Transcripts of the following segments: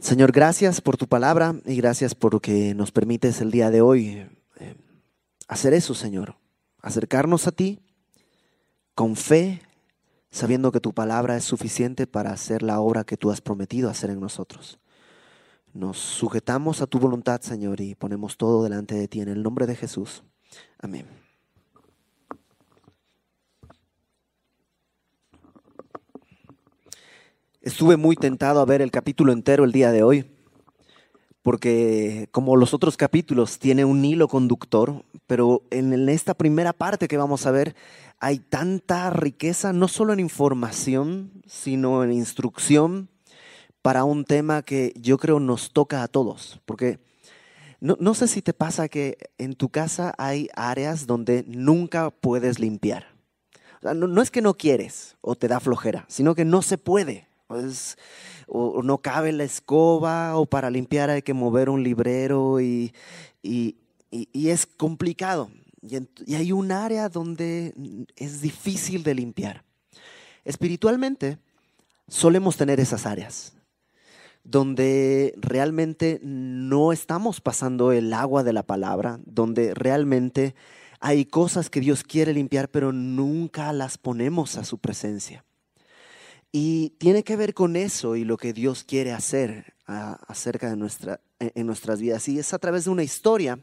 Señor, gracias por tu palabra y gracias por lo que nos permites el día de hoy hacer eso, Señor. Acercarnos a ti con fe, sabiendo que tu palabra es suficiente para hacer la obra que tú has prometido hacer en nosotros. Nos sujetamos a tu voluntad, Señor, y ponemos todo delante de ti en el nombre de Jesús. Amén. Estuve muy tentado a ver el capítulo entero el día de hoy, porque como los otros capítulos tiene un hilo conductor, pero en esta primera parte que vamos a ver hay tanta riqueza, no solo en información, sino en instrucción para un tema que yo creo nos toca a todos. Porque no sé si te pasa que en tu casa hay áreas donde nunca puedes limpiar. O sea, no es que no quieres o te da flojera, sino que no se puede. O no cabe la escoba, o para limpiar hay que mover un librero y es complicado. Y hay un área donde es difícil de limpiar. Espiritualmente solemos tener esas áreas donde realmente no estamos pasando el agua de la palabra, donde realmente hay cosas que Dios quiere limpiar, pero nunca las ponemos a su presencia. Y tiene que ver con eso y lo que Dios quiere hacer acerca de en nuestras vidas. Y es a través de una historia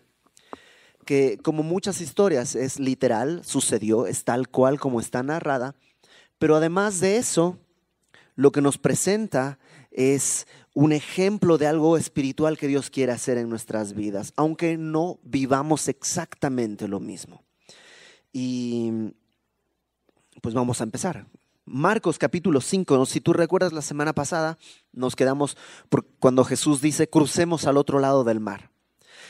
que, como muchas historias, es literal, sucedió, es tal cual como está narrada. Pero además de eso, lo que nos presenta es un ejemplo de algo espiritual que Dios quiere hacer en nuestras vidas, aunque no vivamos exactamente lo mismo. Y pues vamos a empezar. Marcos capítulo 5, si tú recuerdas la semana pasada, nos quedamos cuando Jesús dice, crucemos al otro lado del mar.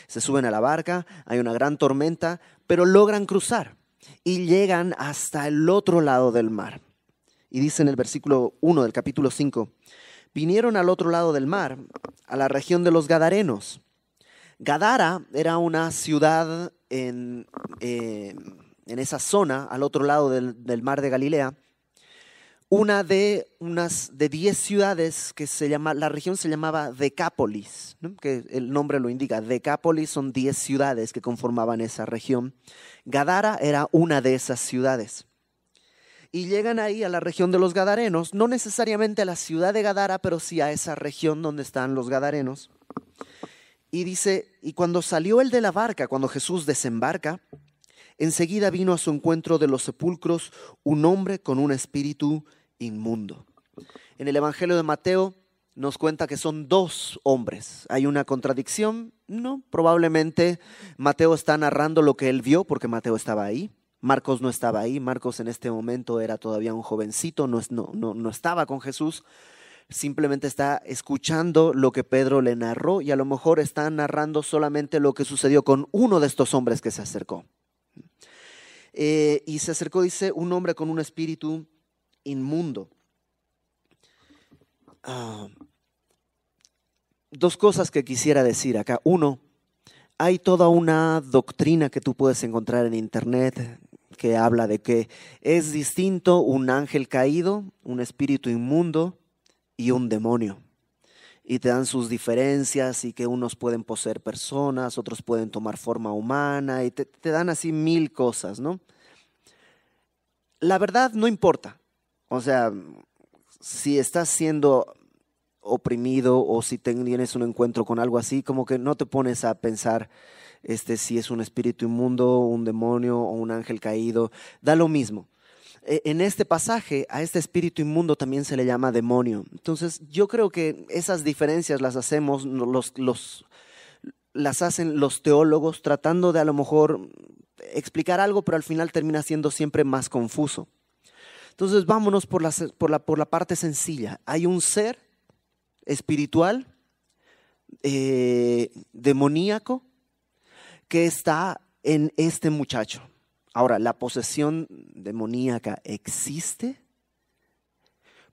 Se suben a la barca, hay una gran tormenta, pero logran cruzar y llegan hasta el otro lado del mar. Y dice en el versículo 1 del capítulo 5, vinieron al otro lado del mar, a la región de los Gadarenos. Gadara era una ciudad en esa zona, al otro lado del mar de Galilea. Una de 10 ciudades que la región se llamaba Decápolis, ¿no? Que el nombre lo indica. Decápolis son 10 ciudades que conformaban esa región. Gadara era una de esas ciudades. Y llegan ahí a la región de los Gadarenos, no necesariamente a la ciudad de Gadara, pero sí a esa región donde están los Gadarenos. Y dice, y cuando salió el de la barca, cuando Jesús desembarca, enseguida vino a su encuentro de los sepulcros un hombre con un espíritu inmundo. En el Evangelio de Mateo nos cuenta que son 2 hombres. ¿Hay una contradicción? No, probablemente Mateo está narrando lo que él vio porque Mateo estaba ahí. Marcos no estaba ahí. Marcos en este momento era todavía un jovencito, no estaba con Jesús. Simplemente está escuchando lo que Pedro le narró y a lo mejor está narrando solamente lo que sucedió con uno de estos hombres que se acercó. Y se acercó, dice, un hombre con un espíritu inmundo. 2 cosas que quisiera decir acá. 1, hay toda una doctrina que tú puedes encontrar en internet que habla de que es distinto un ángel caído, un espíritu inmundo y un demonio. Y te dan sus diferencias y que unos pueden poseer personas, otros pueden tomar forma humana y te dan así 1000 cosas, ¿no? La verdad no importa. O sea, si estás siendo oprimido o si tienes un encuentro con algo así, como que no te pones a pensar si es un espíritu inmundo, un demonio o un ángel caído. Da lo mismo. En este pasaje, a este espíritu inmundo también se le llama demonio. Entonces, yo creo que esas diferencias las hacemos, las hacen los teólogos tratando de a lo mejor explicar algo, pero al final termina siendo siempre más confuso. Entonces, vámonos por la parte sencilla. Hay un ser espiritual, demoníaco, que está en este muchacho. Ahora, ¿la posesión demoníaca existe?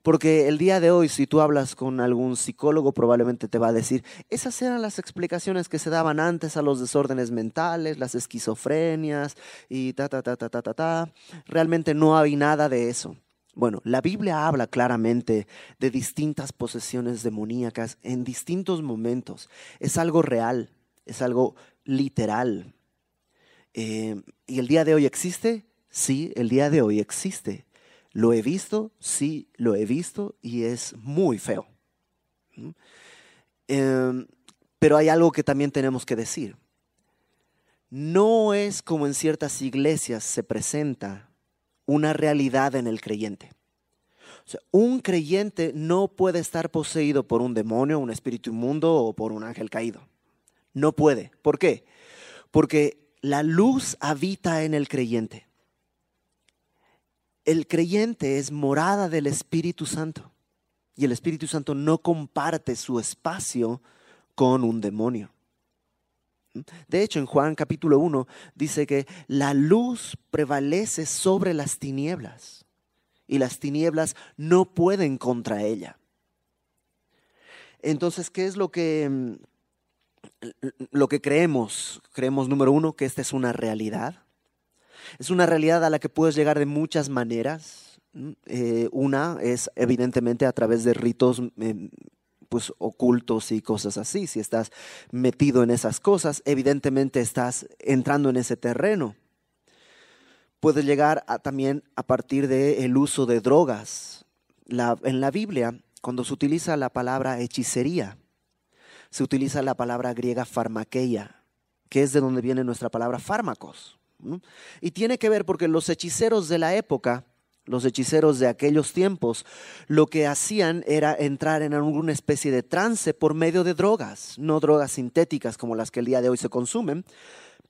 Porque el día de hoy, si tú hablas con algún psicólogo, probablemente te va a decir, esas eran las explicaciones que se daban antes a los desórdenes mentales, las esquizofrenias y ta, ta, ta, ta, ta, ta, ta. Realmente no hay nada de eso. Bueno, la Biblia habla claramente de distintas posesiones demoníacas en distintos momentos. Es algo real, es algo literal. ¿Y el día de hoy existe? Sí, el día de hoy existe. ¿Lo he visto? Sí, lo he visto y es muy feo. Pero hay algo que también tenemos que decir. No es como en ciertas iglesias se presenta una realidad en el creyente. O sea, un creyente no puede estar poseído por un demonio, un espíritu inmundo o por un ángel caído. No puede. ¿Por qué? Porque la luz habita en el creyente. El creyente es morada del Espíritu Santo y el Espíritu Santo no comparte su espacio con un demonio. De hecho, en Juan capítulo 1 dice que la luz prevalece sobre las tinieblas y las tinieblas no pueden contra ella. Entonces, ¿qué es lo que creemos? Creemos, número uno, que esta es una realidad. Es una realidad a la que puedes llegar de muchas maneras. Una es evidentemente a través de ritos pues, ocultos y cosas así. Si estás metido en esas cosas, evidentemente estás entrando en ese terreno. Puedes llegar también a partir del uso de drogas. En la Biblia, cuando se utiliza la palabra hechicería, se utiliza la palabra griega farmakeia, que es de donde viene nuestra palabra fármacos. Y tiene que ver porque los hechiceros de la época, los hechiceros de aquellos tiempos, lo que hacían era entrar en alguna especie de trance por medio de drogas, no drogas sintéticas como las que el día de hoy se consumen,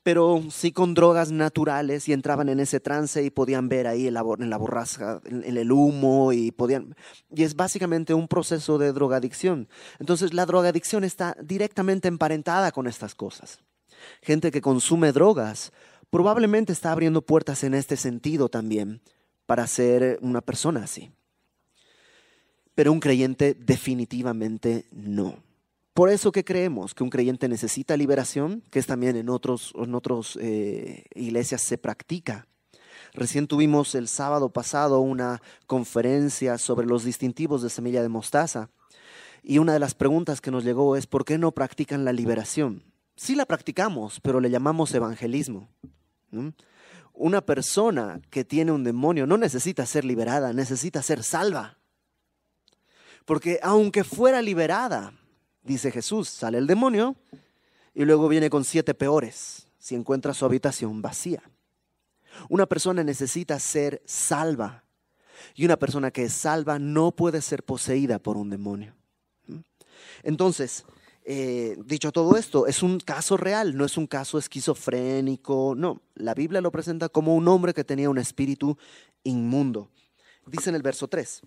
pero sí con drogas naturales, y entraban en ese trance y podían ver ahí en la borrasca, en el humo, y es básicamente un proceso de drogadicción. Entonces la drogadicción está directamente emparentada con estas cosas. Gente que consume drogas probablemente está abriendo puertas en este sentido también para ser una persona así. Pero un creyente definitivamente no. Por eso que creemos que un creyente necesita liberación, que es también en otras iglesias se practica. Recién tuvimos el sábado pasado una conferencia sobre los distintivos de semilla de mostaza. Y una de las preguntas que nos llegó es ¿por qué no practican la liberación? Sí la practicamos, pero le llamamos evangelismo. Una persona que tiene un demonio no necesita ser liberada, necesita ser salva. Porque aunque fuera liberada, dice Jesús, sale el demonio y luego viene con 7 peores si encuentra su habitación vacía. Una persona necesita ser salva y una persona que es salva no puede ser poseída por un demonio. Entonces, dicho todo esto, es un caso real, no es un caso esquizofrénico, no. La Biblia lo presenta como un hombre que tenía un espíritu inmundo. Dice en el verso 3,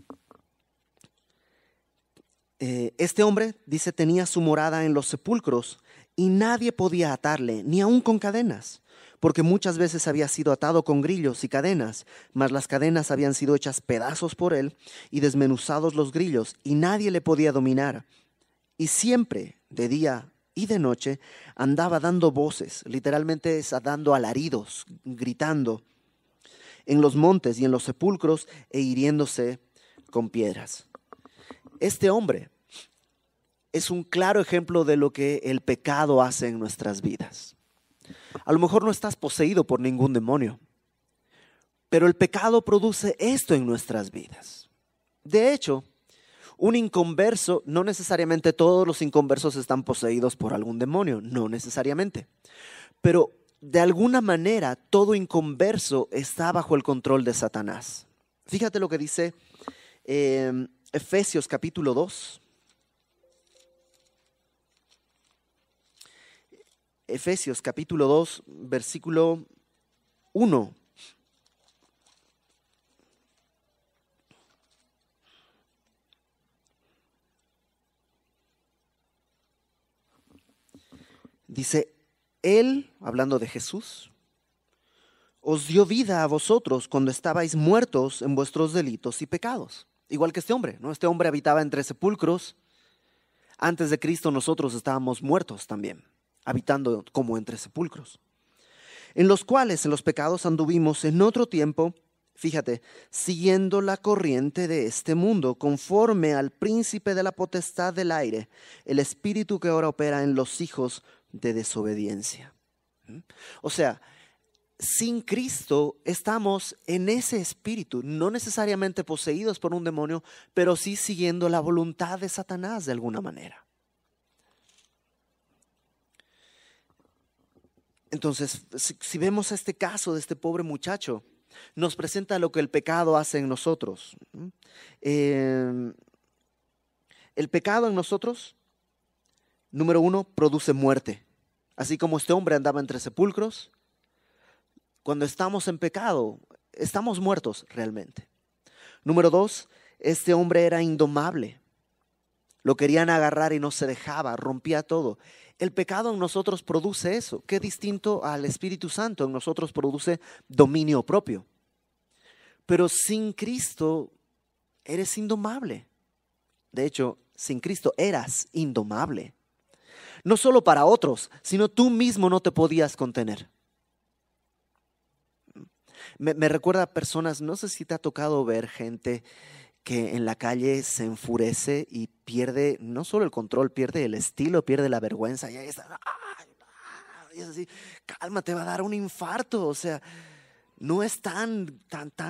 este hombre, dice, tenía su morada en los sepulcros y nadie podía atarle, ni aun con cadenas, porque muchas veces había sido atado con grillos y cadenas, mas las cadenas habían sido hechas pedazos por él y desmenuzados los grillos y nadie le podía dominar. Y siempre, de día y de noche, andaba dando voces, literalmente es dando alaridos, gritando, en los montes y en los sepulcros e hiriéndose con piedras. Este hombre es un claro ejemplo de lo que el pecado hace en nuestras vidas. A lo mejor no estás poseído por ningún demonio, pero el pecado produce esto en nuestras vidas. De hecho, un inconverso, no necesariamente todos los inconversos están poseídos por algún demonio, no necesariamente. Pero de alguna manera todo inconverso está bajo el control de Satanás. Fíjate lo que dice Efesios capítulo 2. Efesios capítulo 2, versículo 1. Dice, Él, hablando de Jesús, os dio vida a vosotros cuando estabais muertos en vuestros delitos y pecados. Igual que este hombre, ¿no? Este hombre habitaba entre sepulcros. Antes de Cristo nosotros estábamos muertos también, habitando como entre sepulcros. En los cuales, en los pecados, anduvimos en otro tiempo Fíjate, siguiendo la corriente de este mundo, conforme al príncipe de la potestad del aire, el espíritu que ahora opera en los hijos de desobediencia. O sea, sin Cristo estamos en ese espíritu, no necesariamente poseídos por un demonio, pero sí siguiendo la voluntad de Satanás de alguna manera. Entonces, si vemos este caso de este pobre muchacho, nos presenta lo que el pecado hace en nosotros. El pecado en nosotros, número uno, produce muerte. Así como este hombre andaba entre sepulcros, cuando estamos en pecado, estamos muertos realmente. Número dos, este hombre era indomable. Lo querían agarrar y no se dejaba, rompía todo. El pecado en nosotros produce eso. Qué distinto al Espíritu Santo, en nosotros produce dominio propio. Pero sin Cristo eres indomable. De hecho, sin Cristo eras indomable. No solo para otros, sino tú mismo no te podías contener. Me recuerda a personas, no sé si te ha tocado ver gente que en la calle se enfurece y pierde no solo el control, pierde el estilo, pierde la vergüenza. Y ahí está, y es así, calma, te va a dar un infarto. O sea, no es tan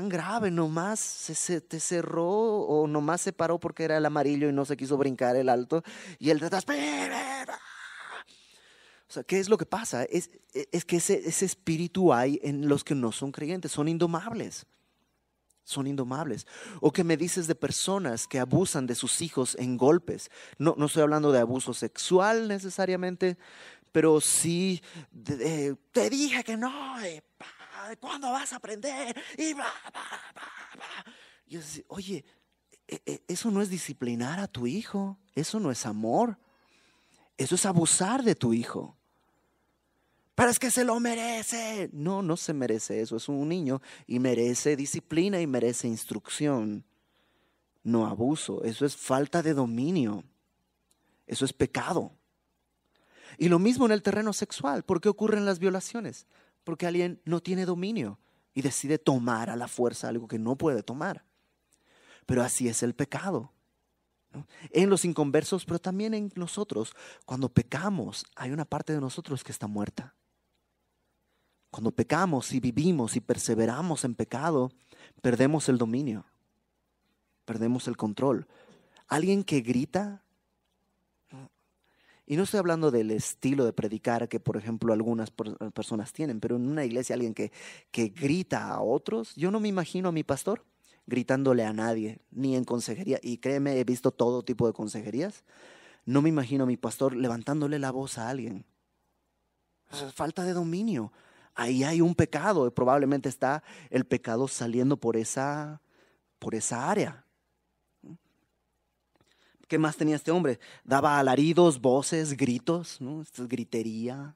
grave, nomás se te cerró o nomás se paró porque era el amarillo y no se quiso brincar el alto. Y el de atrás, o sea, ¿qué es lo que pasa? Es que ese espíritu hay en los que no son creyentes, son indomables. Son indomables. ¿O qué me dices de personas que abusan de sus hijos en golpes? No estoy hablando de abuso sexual necesariamente, pero sí, te dije que no, ¿cuándo vas a aprender? Y bla, bla, bla, bla. Yo decía, oye, eso no es disciplinar a tu hijo, eso no es amor, eso es abusar de tu hijo. Pero es que se lo merece. No se merece eso. Es un niño y merece disciplina y merece instrucción. No abuso. Eso es falta de dominio. Eso es pecado. Y lo mismo en el terreno sexual. ¿Por qué ocurren las violaciones? Porque alguien no tiene dominio y decide tomar a la fuerza algo que no puede tomar. Pero así es el pecado, ¿no? En los inconversos, pero también en nosotros. Cuando pecamos, hay una parte de nosotros que está muerta. Cuando pecamos y vivimos y perseveramos en pecado, perdemos el dominio, perdemos el control. Alguien que grita, ¿no? Y no estoy hablando del estilo de predicar que, por ejemplo, algunas personas tienen, pero en una iglesia alguien que grita a otros, yo no me imagino a mi pastor gritándole a nadie, ni en consejería, y créeme, he visto todo tipo de consejerías. No me imagino a mi pastor levantándole la voz a alguien. Eso es falta de dominio. Ahí hay un pecado, y probablemente está el pecado saliendo por esa área. ¿Qué más tenía este hombre? Daba alaridos, voces, gritos, ¿no? Esto es gritería.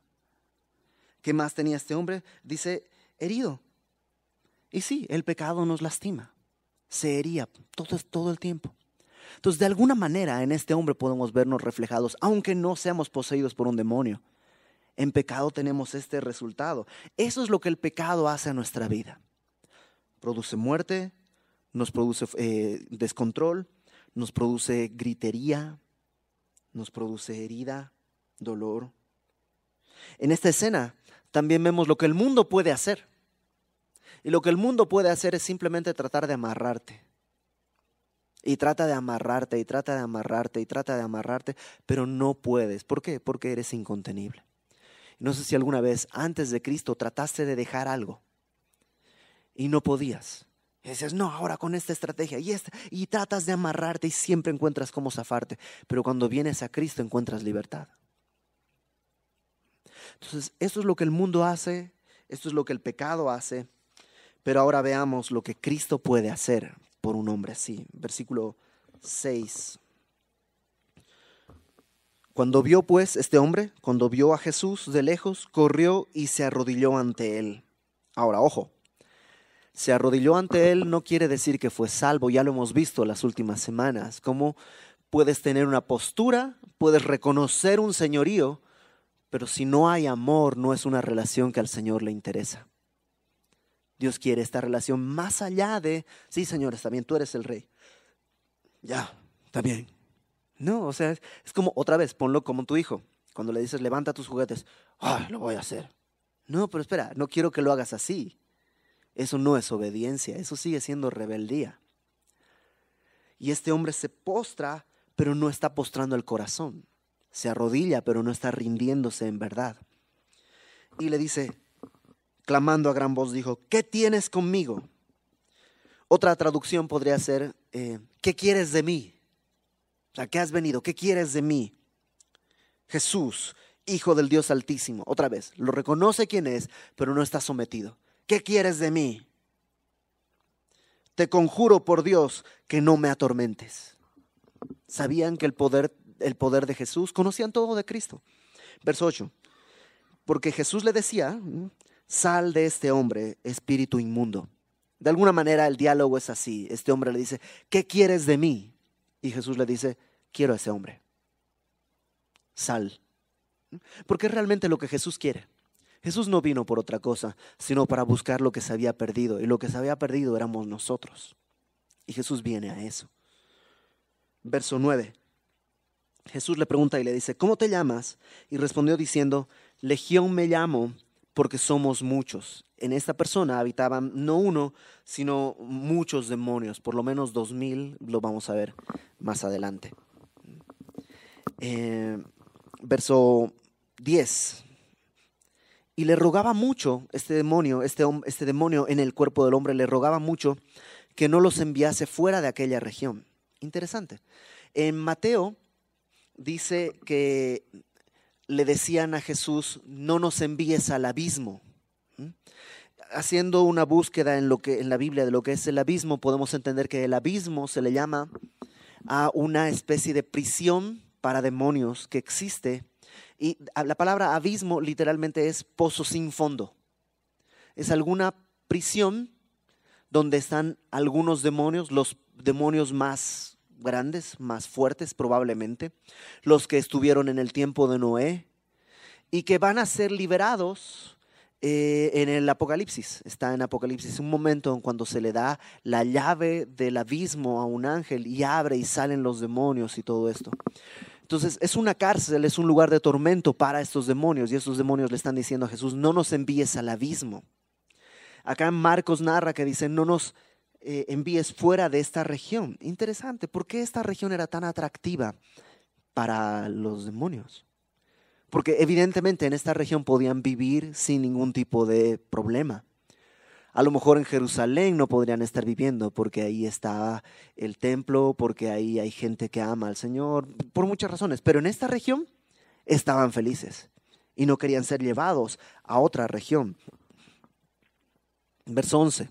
¿Qué más tenía este hombre? Dice, herido. Y sí, el pecado nos lastima. Se hería todo el tiempo. Entonces, de alguna manera en este hombre podemos vernos reflejados, aunque no seamos poseídos por un demonio. En pecado tenemos este resultado. Eso es lo que el pecado hace a nuestra vida. Produce muerte, nos produce descontrol, nos produce gritería, nos produce herida, dolor. En esta escena también vemos lo que el mundo puede hacer. Y lo que el mundo puede hacer es simplemente tratar de amarrarte. Y trata de amarrarte, y trata de amarrarte, y trata de amarrarte, pero no puedes. ¿Por qué? Porque eres incontenible. No sé si alguna vez antes de Cristo trataste de dejar algo y no podías. Y dices, no, ahora con esta estrategia y tratas de amarrarte y siempre encuentras cómo zafarte. Pero cuando vienes a Cristo encuentras libertad. Entonces, esto es lo que el mundo hace, esto es lo que el pecado hace. Pero ahora veamos lo que Cristo puede hacer por un hombre así. Versículo 6. Cuando vio pues este hombre, cuando vio a Jesús de lejos, corrió y se arrodilló ante él. Ahora, ojo, se arrodilló ante él no quiere decir que fue salvo. Ya lo hemos visto las últimas semanas. Cómo puedes tener una postura, puedes reconocer un señorío, pero si no hay amor, no es una relación que al Señor le interesa. Dios quiere esta relación más allá de, sí, Señor, está bien, tú eres el rey. Ya, está bien. No, o sea, es como otra vez, ponlo como tu hijo. Cuando le dices, levanta tus juguetes, ¡ay, lo voy a hacer! No, pero espera, no quiero que lo hagas así. Eso no es obediencia, eso sigue siendo rebeldía. Y este hombre se postra, pero no está postrando el corazón. Se arrodilla, pero no está rindiéndose en verdad. Y le dice, clamando a gran voz, dijo, ¿qué tienes conmigo? Otra traducción podría ser, ¿qué quieres de mí? O sea, ¿qué has venido? ¿Qué quieres de mí? Jesús, Hijo del Dios Altísimo. Otra vez, lo reconoce quién es, pero no está sometido. ¿Qué quieres de mí? Te conjuro por Dios que no me atormentes. Sabían que el poder de Jesús, conocían todo de Cristo. Verso 8. Porque Jesús le decía, sal de este hombre, espíritu inmundo. De alguna manera el diálogo es así. Este hombre le dice, ¿qué quieres de mí? Y Jesús le dice, quiero a ese hombre. Sal. Porque es realmente lo que Jesús quiere. Jesús no vino por otra cosa, sino para buscar lo que se había perdido. Y lo que se había perdido éramos nosotros. Y Jesús viene a eso. Verso 9. Jesús le pregunta y le dice, ¿cómo te llamas? Y respondió diciendo, Legión me llamo, porque somos muchos. En esta persona habitaban no uno, sino muchos demonios. Por lo menos 2000, lo vamos a ver más adelante. Verso 10. Y le rogaba mucho este demonio en el cuerpo del hombre, le rogaba mucho que no los enviase fuera de aquella región. Interesante. En Mateo dice que le decían a Jesús, no nos envíes al abismo. Haciendo una búsqueda en la Biblia de lo que es el abismo, podemos entender que el abismo se le llama a una especie de prisión para demonios que existe. Y la palabra abismo literalmente es pozo sin fondo. Es alguna prisión donde están algunos demonios, los demonios más grandes, más fuertes probablemente, los que estuvieron en el tiempo de Noé y que van a ser liberados en el Apocalipsis. Está en Apocalipsis un momento en cuando se le da la llave del abismo a un ángel y abre y salen los demonios y todo esto. Entonces es una cárcel, es un lugar de tormento para estos demonios y estos demonios le están diciendo a Jesús, no nos envíes al abismo. Acá Marcos narra que dice, no nos envíes fuera de esta región. Interesante, ¿por qué esta región era tan atractiva para los demonios? Porque evidentemente en esta región podían vivir sin ningún tipo de problema. A lo mejor en Jerusalén no podrían estar viviendo porque ahí está el templo, porque ahí hay gente que ama al Señor, por muchas razones. Pero en esta región estaban felices y no querían ser llevados a otra región. Verso 11.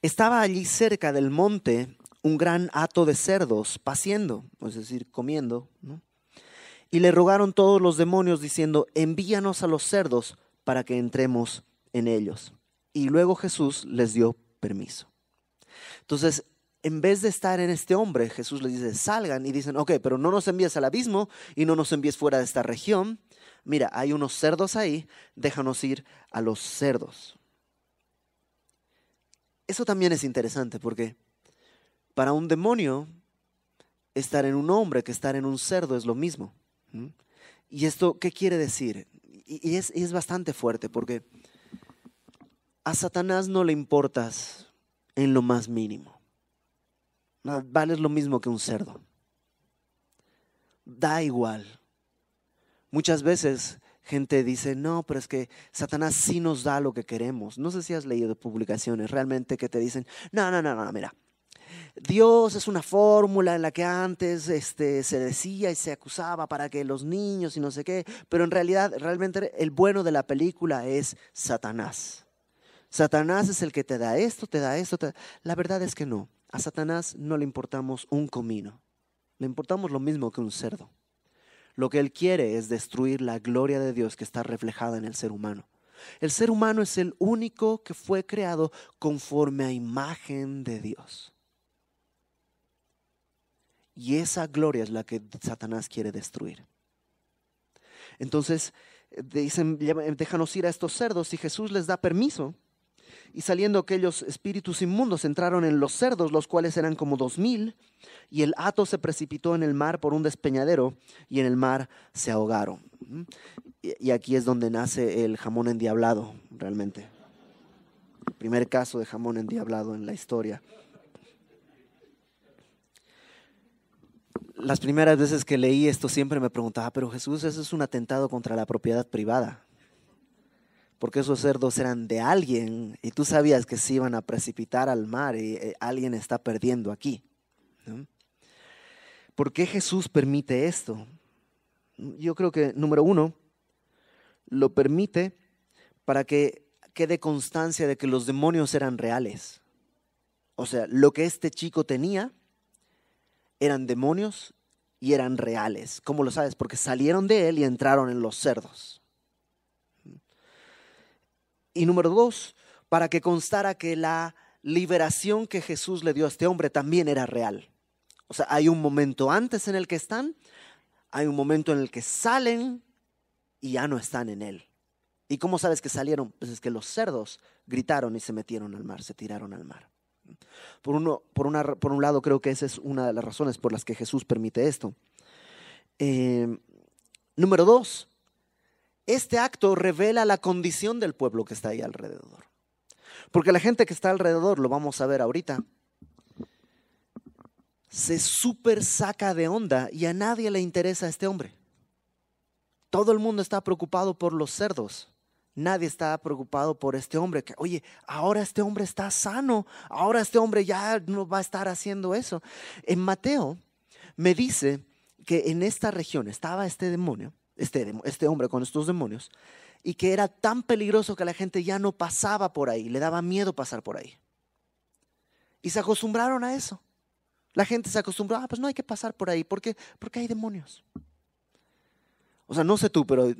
Estaba allí cerca del monte un gran hato de cerdos paciendo, es decir, comiendo, ¿no? Y le rogaron todos los demonios diciendo, envíanos a los cerdos para que entremos en ellos. Y luego Jesús les dio permiso. Entonces, en vez de estar en este hombre, Jesús les dice, salgan y dicen, ok, pero no nos envíes al abismo y no nos envíes fuera de esta región. Mira, hay unos cerdos ahí, déjanos ir a los cerdos. Eso también es interesante porque para un demonio, estar en un hombre que estar en un cerdo es lo mismo. ¿Y esto qué quiere decir? Y es bastante fuerte porque a Satanás no le importas en lo más mínimo. Vales lo mismo que un cerdo. Da igual. Muchas veces gente dice, no, pero es que Satanás sí nos da lo que queremos. No sé si has leído publicaciones realmente que te dicen, no, mira. Dios es una fórmula en la que antes se decía y se acusaba para que los niños y no sé qué. Pero en realidad, realmente el bueno de la película es Satanás. Satanás es el que te da esto, te da esto. La verdad es que no. A Satanás no le importamos un comino. Le importamos lo mismo que un cerdo. Lo que él quiere es destruir la gloria de Dios que está reflejada en el ser humano. El ser humano es el único que fue creado conforme a imagen de Dios. Y esa gloria es la que Satanás quiere destruir. Entonces, dicen, déjanos ir a estos cerdos y Jesús les da permiso. Y saliendo aquellos espíritus inmundos entraron en los cerdos, los cuales eran como 2000, y el hato se precipitó en el mar por un despeñadero, y en el mar se ahogaron. Y aquí es donde nace el jamón endiablado, realmente. El primer caso de jamón endiablado en la historia. Las primeras veces que leí esto siempre me preguntaba, pero Jesús, eso es un atentado contra la propiedad privada. Porque esos cerdos eran de alguien y tú sabías que se iban a precipitar al mar y alguien está perdiendo aquí, ¿no? ¿Por qué Jesús permite esto? Yo creo que, número uno, lo permite para que quede constancia de que los demonios eran reales. O sea, lo que este chico tenía eran demonios y eran reales. ¿Cómo lo sabes? Porque salieron de él y entraron en los cerdos. Y número dos, para que constara que la liberación que Jesús le dio a este hombre también era real. O sea, hay un momento antes en el que están, hay un momento en el que salen y ya no están en él. ¿Y cómo sabes que salieron? Pues es que los cerdos gritaron y se metieron al mar, se tiraron al mar. Por un lado, creo que esa es una de las razones por las que Jesús permite esto. Número dos. Este acto revela la condición del pueblo que está ahí alrededor. Porque la gente que está alrededor, lo vamos a ver ahorita, se súper saca de onda y a nadie le interesa a este hombre. Todo el mundo está preocupado por los cerdos. Nadie está preocupado por este hombre. Que, oye, ahora este hombre está sano. Ahora este hombre ya no va a estar haciendo eso. En Mateo me dice que en esta región estaba este demonio. Este hombre con estos demonios, y que era tan peligroso que la gente ya no pasaba por ahí, le daba miedo pasar por ahí. Y se acostumbraron a eso. La gente se acostumbró, pues no hay que pasar por ahí, porque hay demonios. O sea, no sé tú, pero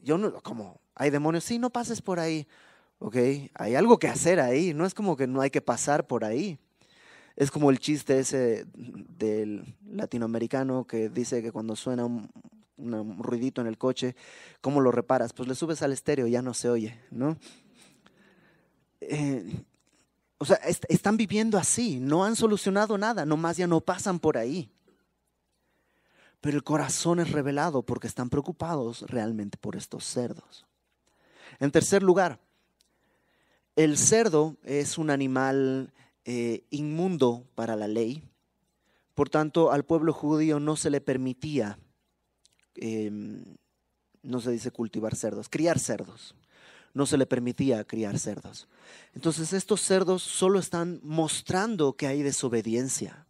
yo no, ¿cómo? ¿Hay demonios? Sí, no pases por ahí. Ok, hay algo que hacer ahí, no es como que no hay que pasar por ahí. Es como el chiste ese del latinoamericano que dice que cuando suena un ruidito en el coche, ¿cómo lo reparas? Pues le subes al estéreo y ya no se oye, ¿no? O sea, están viviendo así, no han solucionado nada, nomás ya no pasan por ahí. Pero el corazón es revelado porque están preocupados realmente por estos cerdos. En tercer lugar, el cerdo es un animal inmundo para la ley. Por tanto, al pueblo judío no se le permitía no se dice cultivar cerdos, criar cerdos. No se le permitía criar cerdos. Entonces estos cerdos solo están mostrando que hay desobediencia.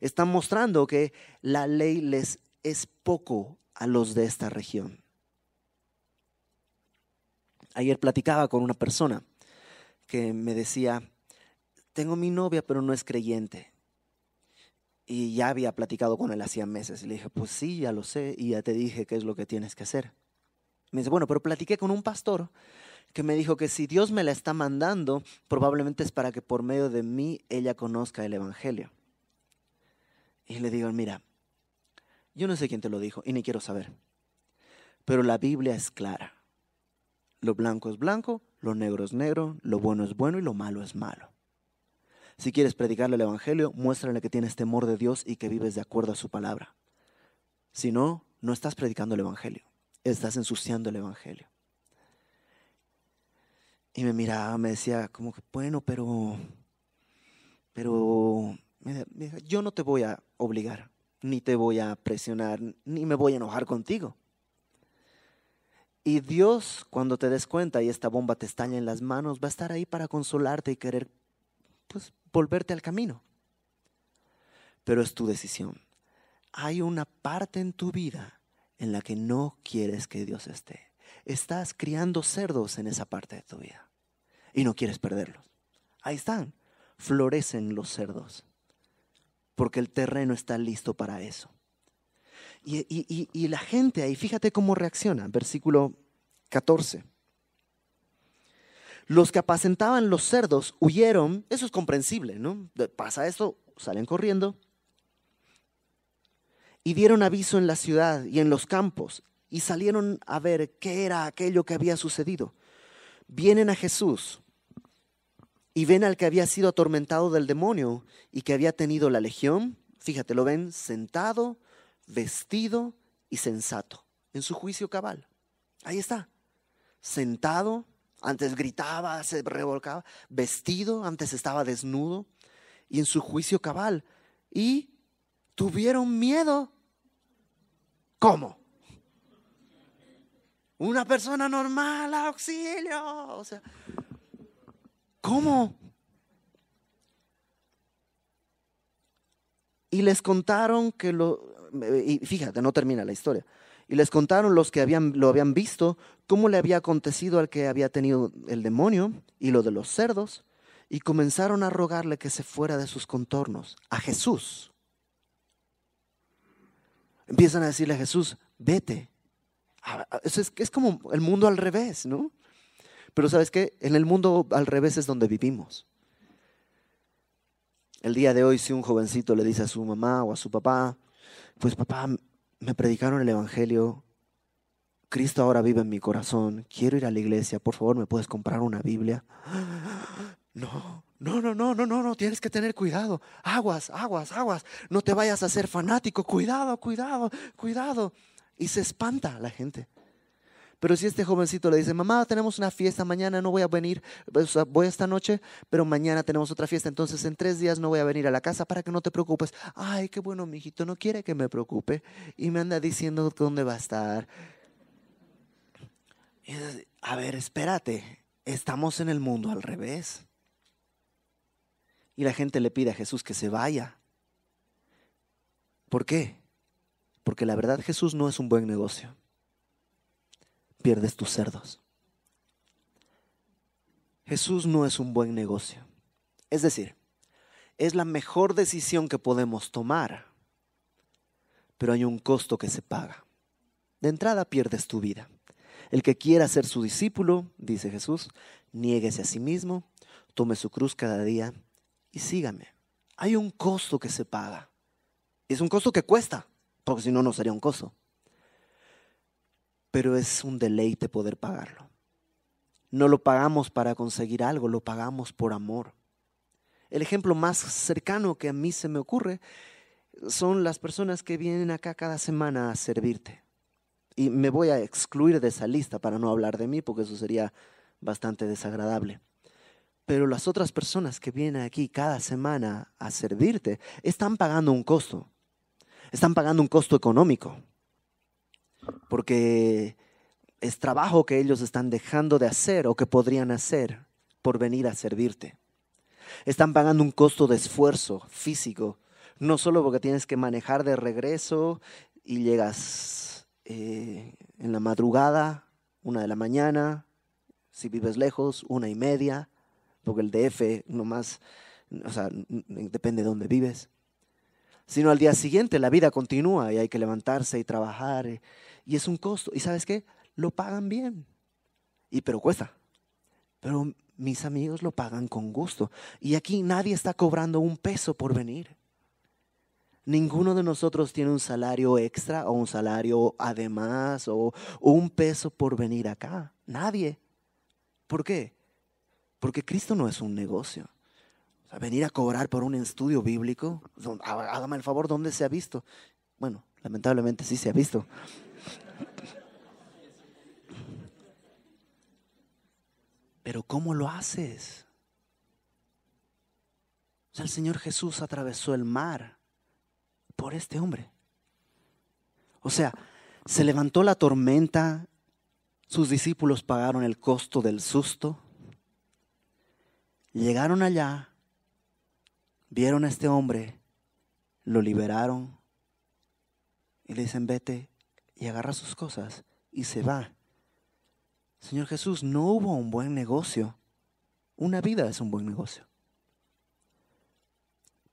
Están mostrando que la ley les es poco a los de esta región. Ayer platicaba con una persona que me decía, tengo mi novia pero no es creyente. Y ya había platicado con él hacía meses. Y le dije, pues sí, ya lo sé y ya te dije qué es lo que tienes que hacer. Me dice, bueno, pero platiqué con un pastor que me dijo que si Dios me la está mandando, probablemente es para que por medio de mí ella conozca el evangelio. Y le digo, mira, yo no sé quién te lo dijo y ni quiero saber. Pero la Biblia es clara. Lo blanco es blanco, lo negro es negro, lo bueno es bueno y lo malo es malo. Si quieres predicarle el evangelio, muéstrale que tienes temor de Dios y que vives de acuerdo a su palabra. Si no, no estás predicando el evangelio, estás ensuciando el evangelio. Y me miraba, me decía, como que bueno, pero yo no te voy a obligar, ni te voy a presionar, ni me voy a enojar contigo. Y Dios, cuando te des cuenta y esta bomba te estalla en las manos, va a estar ahí para consolarte y querer, pues, volverte al camino. Pero es tu decisión. Hay una parte en tu vida en la que no quieres que Dios esté. Estás criando cerdos en esa parte de tu vida y no quieres perderlos. Ahí están, florecen los cerdos porque el terreno está listo para eso. Y la gente ahí, fíjate cómo reacciona. Versículo 14. Los que apacentaban los cerdos huyeron. Eso es comprensible, ¿no? Pasa esto, salen corriendo. Y dieron aviso en la ciudad y en los campos. Y salieron a ver qué era aquello que había sucedido. Vienen a Jesús y ven al que había sido atormentado del demonio y que había tenido la legión. Fíjate, lo ven sentado, vestido y sensato, en su juicio cabal. Ahí está, sentado, antes gritaba, se revolcaba, vestido, antes estaba desnudo y en su juicio cabal. Y tuvieron miedo. ¿Cómo? Una persona normal, auxilio. O sea, ¿cómo? Y les contaron que y fíjate, no termina la historia. Y les contaron los que lo habían visto, cómo le había acontecido al que había tenido el demonio y lo de los cerdos, y comenzaron a rogarle que se fuera de sus contornos, a Jesús. Empiezan a decirle a Jesús, vete. Es como el mundo al revés, ¿no? Pero ¿sabes qué? En el mundo al revés es donde vivimos. El día de hoy, si un jovencito le dice a su mamá o a su papá, pues papá, me predicaron el evangelio, Cristo ahora vive en mi corazón, quiero ir a la iglesia, por favor, ¿me puedes comprar una Biblia? No, tienes que tener cuidado, aguas, no te vayas a ser fanático, cuidado. Y se espanta la gente. Pero si este jovencito le dice, mamá, tenemos una fiesta, mañana no voy a venir, voy esta noche, pero mañana tenemos otra fiesta, entonces en 3 días no voy a venir a la casa para que no te preocupes. Ay, qué bueno, mijito, no quiere que me preocupe y me anda diciendo dónde va a estar. A ver, espérate, estamos en el mundo al revés. Y la gente le pide a Jesús que se vaya. ¿Por qué? Porque la verdad Jesús no es un buen negocio. Pierdes tus cerdos. Jesús no es un buen negocio. Es decir, es la mejor decisión que podemos tomar, pero hay un costo que se paga. De entrada pierdes tu vida. El que quiera ser su discípulo, dice Jesús, niéguese a sí mismo, tome su cruz cada día y sígame. Hay un costo que se paga. Es un costo que cuesta, porque si no, no sería un costo. Pero es un deleite poder pagarlo. No lo pagamos para conseguir algo, lo pagamos por amor. El ejemplo más cercano que a mí se me ocurre son las personas que vienen acá cada semana a servirte. Y me voy a excluir de esa lista para no hablar de mí, porque eso sería bastante desagradable. Pero las otras personas que vienen aquí cada semana a servirte están pagando un costo. Están pagando un costo económico. Porque es trabajo que ellos están dejando de hacer o que podrían hacer por venir a servirte. Están pagando un costo de esfuerzo físico, no solo porque tienes que manejar de regreso y llegas en la madrugada, 1 de la mañana, si vives lejos, 1:30, porque el DF nomás, o sea, depende de dónde vives. Sino al día siguiente la vida continúa y hay que levantarse y trabajar. Y es un costo. ¿Y sabes qué? Lo pagan bien. Pero cuesta. Pero mis amigos lo pagan con gusto. Y aquí nadie está cobrando un peso por venir. Ninguno de nosotros tiene un salario extra o un salario además o un peso por venir acá. Nadie. ¿Por qué? Porque Cristo no es un negocio. A venir a cobrar por un estudio bíblico, hágame el favor, ¿dónde se ha visto? Bueno, lamentablemente sí se ha visto. Pero ¿cómo lo haces? O sea, el Señor Jesús atravesó el mar por este hombre. O sea, se levantó la tormenta, sus discípulos pagaron el costo del susto, llegaron allá, vieron a este hombre, lo liberaron y le dicen vete y agarra sus cosas y se va. Señor Jesús, no hubo un buen negocio. Una vida es un buen negocio.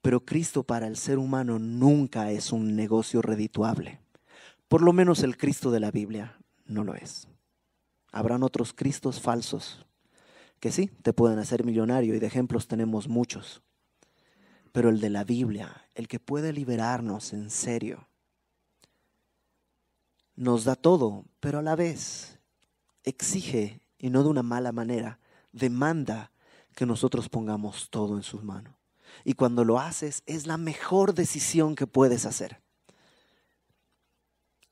Pero Cristo para el ser humano nunca es un negocio redituable. Por lo menos el Cristo de la Biblia no lo es. Habrán otros Cristos falsos que sí, te pueden hacer millonario y de ejemplos tenemos muchos. Pero el de la Biblia, el que puede liberarnos en serio, nos da todo, pero a la vez exige, y no de una mala manera, demanda que nosotros pongamos todo en sus manos. Y cuando lo haces, es la mejor decisión que puedes hacer.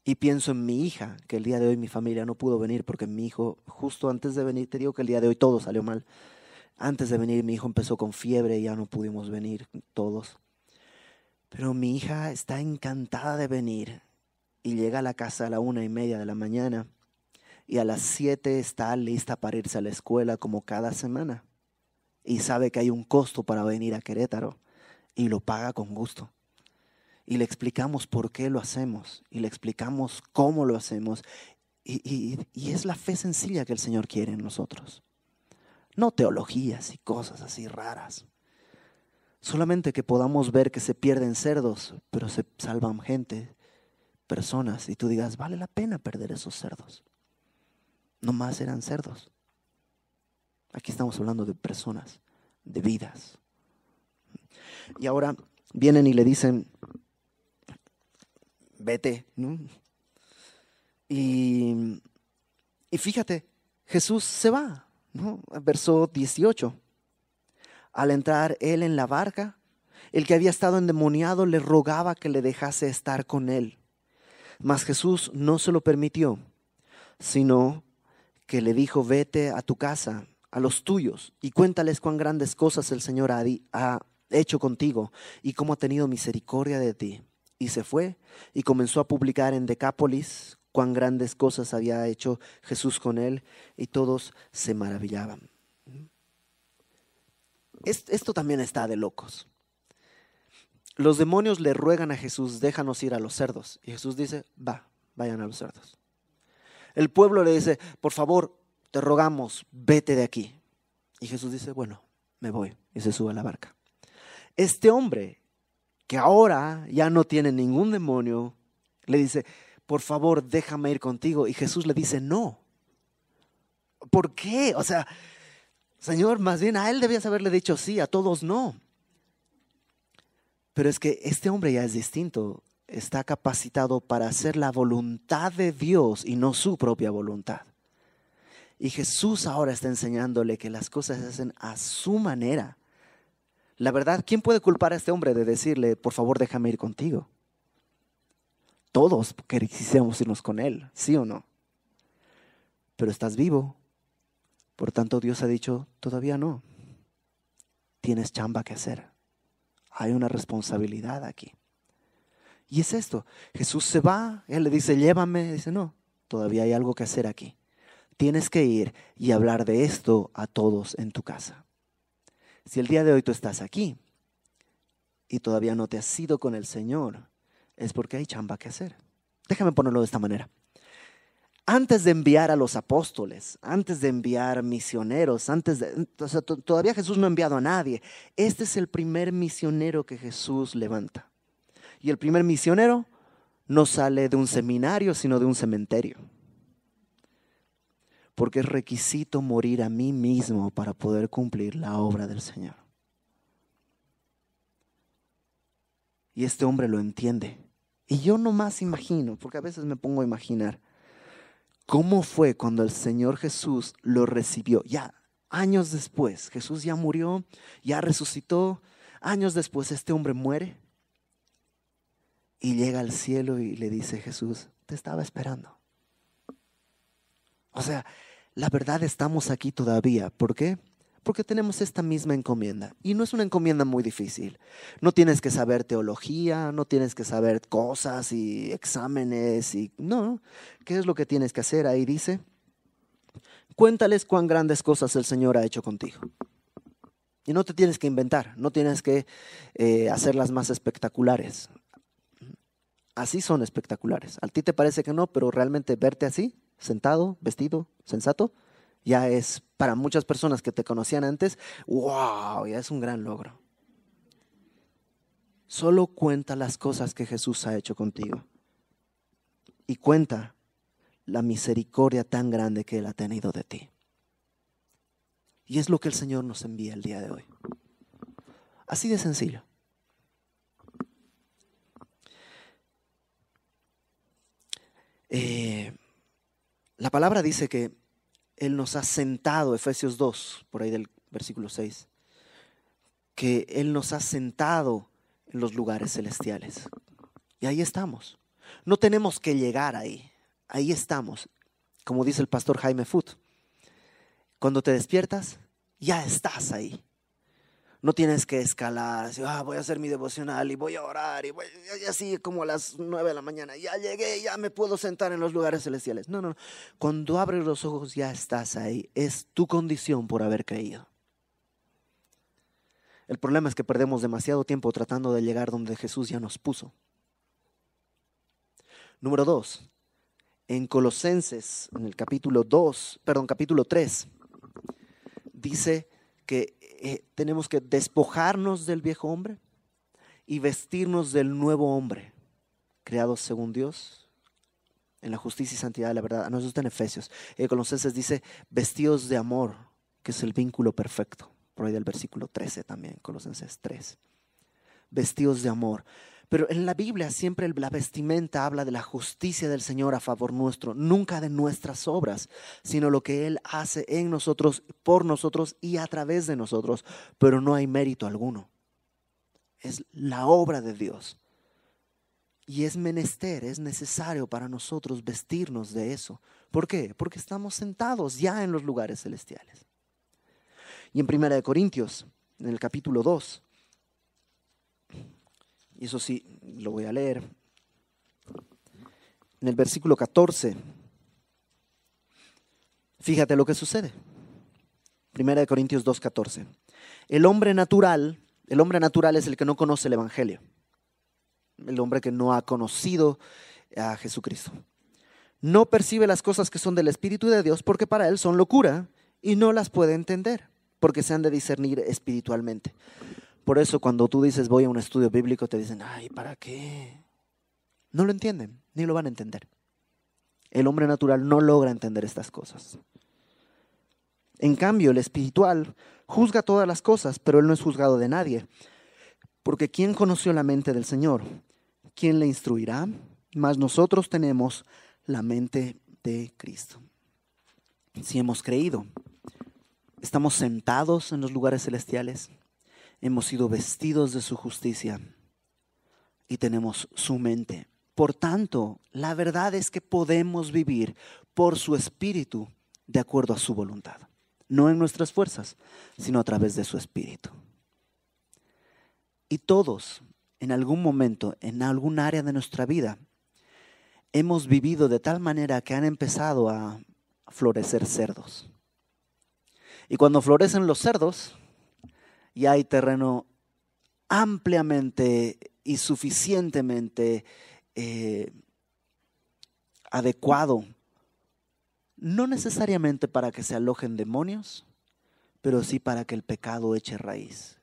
Y pienso en mi hija, que el día de hoy mi familia no pudo venir porque mi hijo, justo antes de venir, te digo que el día de hoy todo salió mal. Antes de venir mi hijo empezó con fiebre y ya no pudimos venir todos. Pero mi hija está encantada de venir y llega a la casa a la 1:30 de la mañana y a las 7 está lista para irse a la escuela como cada semana. Y sabe que hay un costo para venir a Querétaro y lo paga con gusto. Y le explicamos por qué lo hacemos. Y le explicamos cómo lo hacemos. Y es la fe sencilla que el Señor quiere en nosotros. No teologías y cosas así raras. Solamente que podamos ver que se pierden cerdos, pero se salvan gente, personas. Y tú digas, vale la pena perder esos cerdos. Nomás eran cerdos. Aquí estamos hablando de personas, de vidas. Y ahora vienen y le dicen... Vete, ¿no? Y fíjate, Jesús se va, ¿no? Verso 18. Al entrar él en la barca, el que había estado endemoniado le rogaba que le dejase estar con él. Mas Jesús no se lo permitió, sino que le dijo, vete a tu casa, a los tuyos, y cuéntales cuán grandes cosas el Señor ha hecho contigo y cómo ha tenido misericordia de ti. Y se fue y comenzó a publicar en Decápolis cuán grandes cosas había hecho Jesús con él y todos se maravillaban. Esto también está de locos. Los demonios le ruegan a Jesús, déjanos ir a los cerdos. Y Jesús dice, vayan a los cerdos. El pueblo le dice, por favor, te rogamos, vete de aquí. Y Jesús dice, bueno, me voy. Y se sube a la barca. Este hombre... que ahora ya no tiene ningún demonio, le dice, por favor, déjame ir contigo. Y Jesús le dice, no. ¿Por qué? O sea, Señor, más bien a él debías haberle dicho sí, a todos no. Pero es que este hombre ya es distinto. Está capacitado para hacer la voluntad de Dios y no su propia voluntad. Y Jesús ahora está enseñándole que las cosas se hacen a su manera. La verdad, ¿quién puede culpar a este hombre de decirle, por favor, déjame ir contigo? Todos quisiéramos irnos con él, ¿sí o no? Pero estás vivo. Por tanto, Dios ha dicho, todavía no. Tienes chamba que hacer. Hay una responsabilidad aquí. Y es esto. Jesús se va, él le dice, llévame. Dice, no, todavía hay algo que hacer aquí. Tienes que ir y hablar de esto a todos en tu casa. Si el día de hoy tú estás aquí y todavía no te has ido con el Señor, es porque hay chamba que hacer. Déjame ponerlo de esta manera. Antes de enviar a los apóstoles, antes de enviar misioneros, todavía Jesús no ha enviado a nadie. Este es el primer misionero que Jesús levanta. Y el primer misionero no sale de un seminario, sino de un cementerio. Porque es requisito morir a mí mismo para poder cumplir la obra del Señor. Y este hombre lo entiende. Y yo nomás imagino, porque a veces me pongo a imaginar, cómo fue cuando el Señor Jesús lo recibió. Ya años después, Jesús ya murió, ya resucitó. Años después este hombre muere y llega al cielo y le dice, Jesús, te estaba esperando. O sea, la verdad estamos aquí todavía. ¿Por qué? Porque tenemos esta misma encomienda. Y no es una encomienda muy difícil. No tienes que saber teología, no tienes que saber cosas y exámenes. No. ¿Qué es lo que tienes que hacer? Ahí dice, cuéntales cuán grandes cosas el Señor ha hecho contigo. Y no te tienes que inventar, no tienes que hacerlas más espectaculares. Así son espectaculares. A ti te parece que no, pero realmente verte así, sentado, vestido, sensato, ya es para muchas personas que te conocían antes, wow, ya es un gran logro. Solo cuenta las cosas que Jesús ha hecho contigo y cuenta la misericordia tan grande que Él ha tenido de ti. Y es lo que el Señor nos envía el día de hoy. Así de sencillo. La palabra dice que Él nos ha sentado, Efesios 2, por ahí del versículo 6, que Él nos ha sentado en los lugares celestiales. Y ahí estamos. No tenemos que llegar ahí. Ahí estamos. Como dice el pastor Jaime Foote, cuando te despiertas, ya estás ahí. No tienes que escalar, así, voy a hacer mi devocional y voy a orar, y así como a las 9 de la mañana, ya llegué, ya me puedo sentar en los lugares celestiales. No. Cuando abres los ojos ya estás ahí. Es tu condición por haber creído. El problema es que perdemos demasiado tiempo tratando de llegar donde Jesús ya nos puso. Número 2. En Colosenses, en el capítulo 3, dice que tenemos que despojarnos del viejo hombre y vestirnos del nuevo hombre, creado según Dios, en la justicia y santidad de la verdad. No, eso está en Efesios. Colosenses dice, vestidos de amor, que es el vínculo perfecto. Por ahí del versículo 13 también, Colosenses 3. Vestidos de amor. Pero en la Biblia siempre la vestimenta habla de la justicia del Señor a favor nuestro, nunca de nuestras obras, sino lo que Él hace en nosotros, por nosotros y a través de nosotros, pero no hay mérito alguno. Es la obra de Dios. Y es menester, es necesario para nosotros vestirnos de eso. ¿Por qué? Porque estamos sentados ya en los lugares celestiales. Y en 1 Corintios, en el capítulo 2, y eso sí, lo voy a leer. En el versículo 14, fíjate lo que sucede. 1 Corintios 2, 14. El hombre natural es el que no conoce el Evangelio. El hombre que no ha conocido a Jesucristo. No percibe las cosas que son del Espíritu de Dios porque para él son locura y no las puede entender porque se han de discernir espiritualmente. Por eso cuando tú dices voy a un estudio bíblico te dicen, ay, ¿para qué? No lo entienden, ni lo van a entender. El hombre natural no logra entender estas cosas. En cambio, el espiritual juzga todas las cosas, pero él no es juzgado de nadie. Porque ¿quién conoció la mente del Señor? ¿Quién le instruirá? Mas nosotros tenemos la mente de Cristo. Si hemos creído, estamos sentados en los lugares celestiales. Hemos sido vestidos de su justicia y tenemos su mente. Por tanto, la verdad es que podemos vivir por su espíritu de acuerdo a su voluntad. No en nuestras fuerzas, sino a través de su espíritu. Y todos, en algún momento, en algún área de nuestra vida, hemos vivido de tal manera que han empezado a florecer cerdos. Y cuando florecen los cerdos, y hay terreno ampliamente y suficientemente adecuado, no necesariamente para que se alojen demonios, pero sí para que el pecado eche raíz.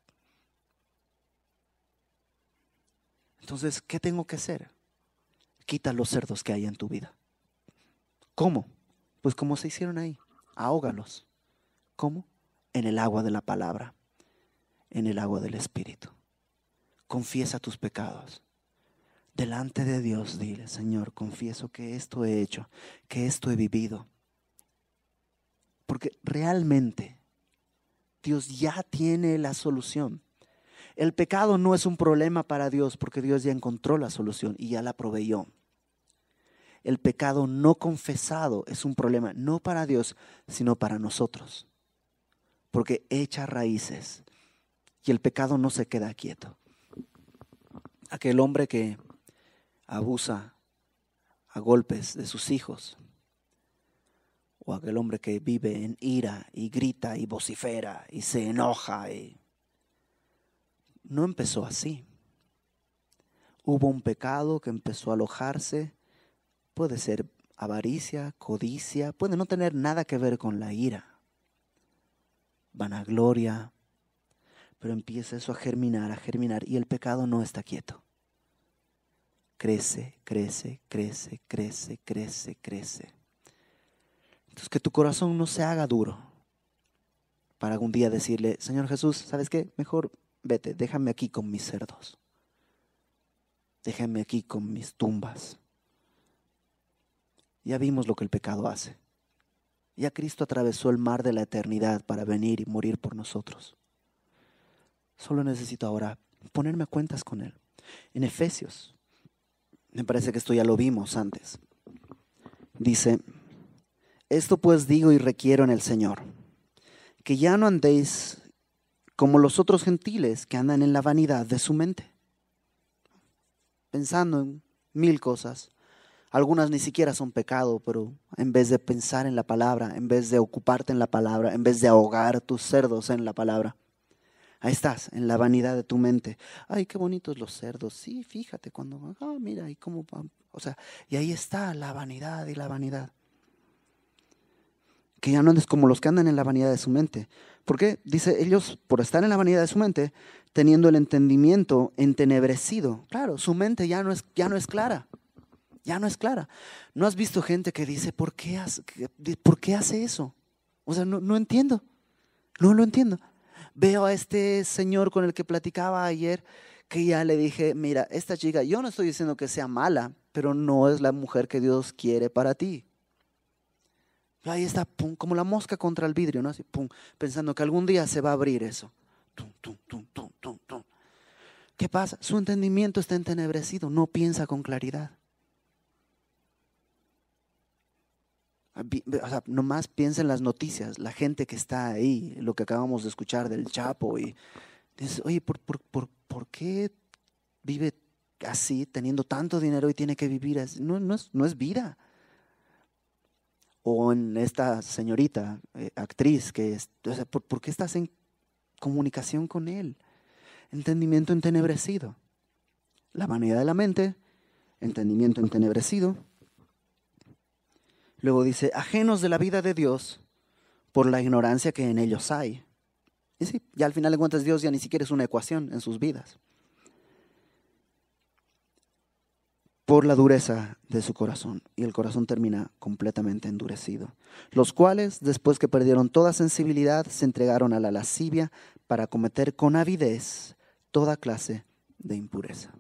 Entonces, ¿qué tengo que hacer? Quita los cerdos que hay en tu vida. ¿Cómo? Pues como se hicieron ahí, ahógalos. ¿Cómo? En el agua de la palabra. En el agua del Espíritu. Confiesa tus pecados. Delante de Dios dile, Señor, confieso que esto he hecho, que esto he vivido. Porque realmente Dios ya tiene la solución. El pecado no es un problema para Dios porque Dios ya encontró la solución y ya la proveyó. El pecado no confesado es un problema no para Dios, sino para nosotros. Porque echa raíces. Y el pecado no se queda quieto. Aquel hombre que abusa a golpes de sus hijos, o aquel hombre que vive en ira y grita y vocifera y se enoja, no empezó así. Hubo un pecado que empezó a alojarse. Puede ser avaricia, codicia, puede no tener nada que ver con la ira, vanagloria. Pero empieza eso a germinar, y el pecado no está quieto. Crece. Entonces que tu corazón no se haga duro para algún día decirle, Señor Jesús, ¿sabes qué? Mejor vete, déjame aquí con mis cerdos. Déjame aquí con mis tumbas. Ya vimos lo que el pecado hace. Ya Cristo atravesó el mar de la eternidad para venir y morir por nosotros. Solo necesito ahora ponerme a cuentas con Él. En Efesios, me parece que esto ya lo vimos antes, dice: esto pues digo y requiero en el Señor, que ya no andéis como los otros gentiles que andan en la vanidad de su mente, pensando en mil cosas. Algunas ni siquiera son pecado, pero en vez de pensar en la palabra, en vez de ocuparte en la palabra, en vez de ahogar tus cerdos en la palabra, ahí estás, en la vanidad de tu mente. Ay, qué bonitos los cerdos. Sí, fíjate cuando, mira, y cómo, o sea, y ahí está la vanidad y la vanidad. Que ya no andes como los que andan en la vanidad de su mente. ¿Por qué? Dice, ellos por estar en la vanidad de su mente, teniendo el entendimiento entenebrecido. Claro, su mente ya no es clara. Ya no es clara. ¿No has visto gente que dice, ¿por qué hace eso? O sea, no entiendo. No lo entiendo. Veo a este señor con el que platicaba ayer, que ya le dije, mira, esta chica, yo no estoy diciendo que sea mala, pero no es la mujer que Dios quiere para ti. Ahí está, pum, como la mosca contra el vidrio, ¿no? Así, pum, pensando que algún día se va a abrir eso. Tum, tum, tum, tum, tum, tum. ¿Qué pasa? Su entendimiento está entenebrecido, no piensa con claridad. O sea, nomás piensa en las noticias, la gente que está ahí, lo que acabamos de escuchar del Chapo. Y dices, oye, ¿por qué vive así, teniendo tanto dinero y tiene que vivir así? No es vida. O en esta señorita, actriz, que es, o sea, ¿por qué estás en comunicación con él? Entendimiento entenebrecido. La vanidad de la mente, entendimiento entenebrecido. Luego dice, ajenos de la vida de Dios por la ignorancia que en ellos hay. Y sí, ya al final de cuentas Dios ya ni siquiera es una ecuación en sus vidas. Por la dureza de su corazón, y el corazón termina completamente endurecido, los cuales, después que perdieron toda sensibilidad, se entregaron a la lascivia para cometer con avidez toda clase de impureza.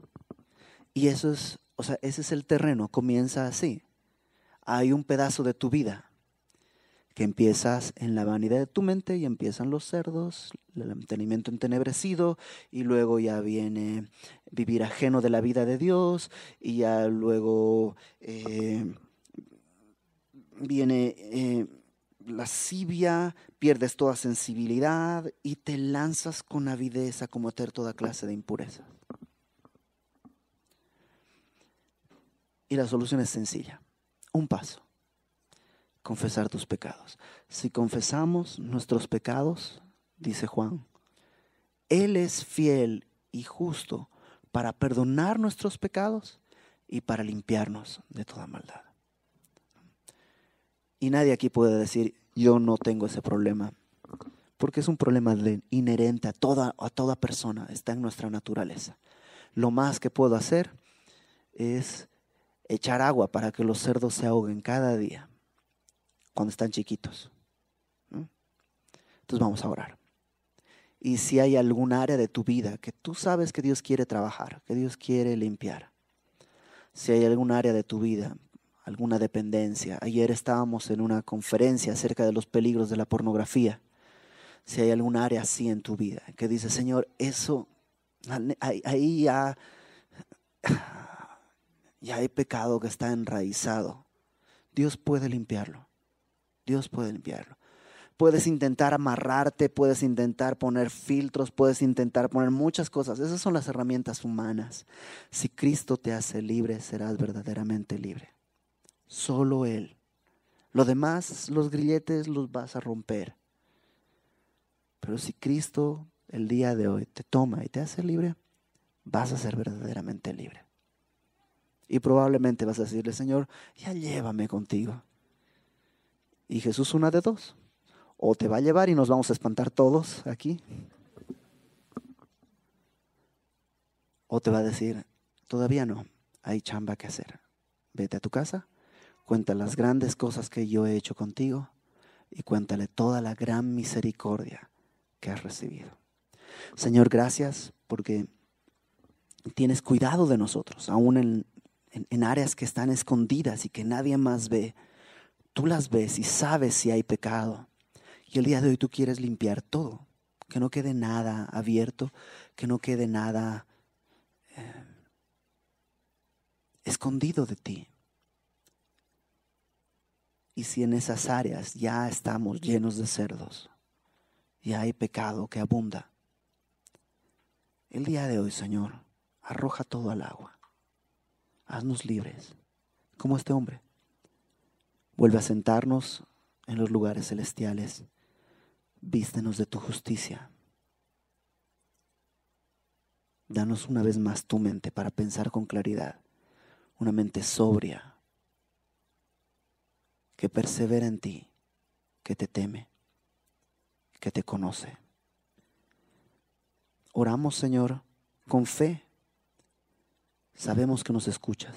Y eso es, o sea, ese es el terreno, comienza así. Hay un pedazo de tu vida que empiezas en la vanidad de tu mente y empiezan los cerdos, el entendimiento entenebrecido, y luego ya viene vivir ajeno de la vida de Dios, y ya luego viene lascivia, pierdes toda sensibilidad y te lanzas con avidez a cometer toda clase de impurezas. Y la solución es sencilla, un paso. Confesar tus pecados. Si confesamos nuestros pecados, dice Juan, Él es fiel y justo para perdonar nuestros pecados y para limpiarnos de toda maldad. Y nadie aquí puede decir, yo no tengo ese problema, porque es un problema inherente a toda persona, está en nuestra naturaleza. Lo más que puedo hacer es echar agua para que los cerdos se ahoguen cada día, cuando están chiquitos. Entonces vamos a orar. Y si hay algún área de tu vida que tú sabes que Dios quiere trabajar, que Dios quiere limpiar. Si hay algún área de tu vida, alguna dependencia. Ayer estábamos en una conferencia acerca de los peligros de la pornografía. Si hay algún área así en tu vida que dice, Señor, eso, ahí ya hay pecado que está enraizado. Dios puede limpiarlo. Dios puede limpiarlo. Puedes intentar amarrarte, puedes intentar poner filtros, puedes intentar poner muchas cosas. Esas son las herramientas humanas. Si Cristo te hace libre, serás verdaderamente libre. Solo Él. Lo demás, los grilletes, los vas a romper. Pero si Cristo el día de hoy te toma y te hace libre, vas a ser verdaderamente libre. Y probablemente vas a decirle, Señor, ya llévame contigo. Y Jesús, una de dos, o te va a llevar y nos vamos a espantar todos aquí, o te va a decir, todavía no, hay chamba que hacer. Vete a tu casa, cuenta las grandes cosas que yo he hecho contigo y cuéntale toda la gran misericordia que has recibido. Señor, gracias porque tienes cuidado de nosotros, aún en áreas que están escondidas y que nadie más ve. Tú las ves y sabes si hay pecado. Y el día de hoy tú quieres limpiar todo. Que no quede nada abierto, que no quede nada escondido de ti. Y si en esas áreas ya estamos llenos de cerdos, ya hay pecado que abunda, el día de hoy, Señor, arroja todo al agua. Haznos libres, como este hombre. Vuelve a sentarnos en los lugares celestiales. Vístenos de tu justicia. Danos una vez más tu mente para pensar con claridad. Una mente sobria, que persevera en ti, que te teme, que te conoce. Oramos, Señor, con fe. Sabemos que nos escuchas.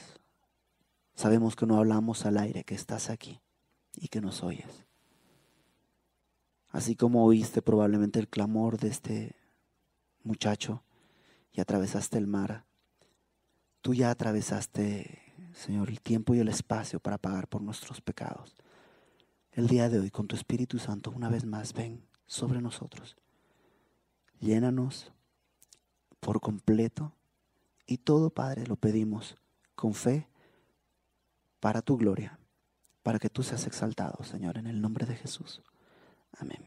Sabemos que no hablamos al aire, que estás aquí y que nos oyes. Así como oíste probablemente el clamor de este muchacho y atravesaste el mar, tú ya atravesaste, Señor, el tiempo y el espacio para pagar por nuestros pecados. El día de hoy, con tu Espíritu Santo, una vez más, ven sobre nosotros. Llénanos por completo y todo, Padre, lo pedimos con fe para tu gloria, para que tú seas exaltado, Señor, en el nombre de Jesús. Amén.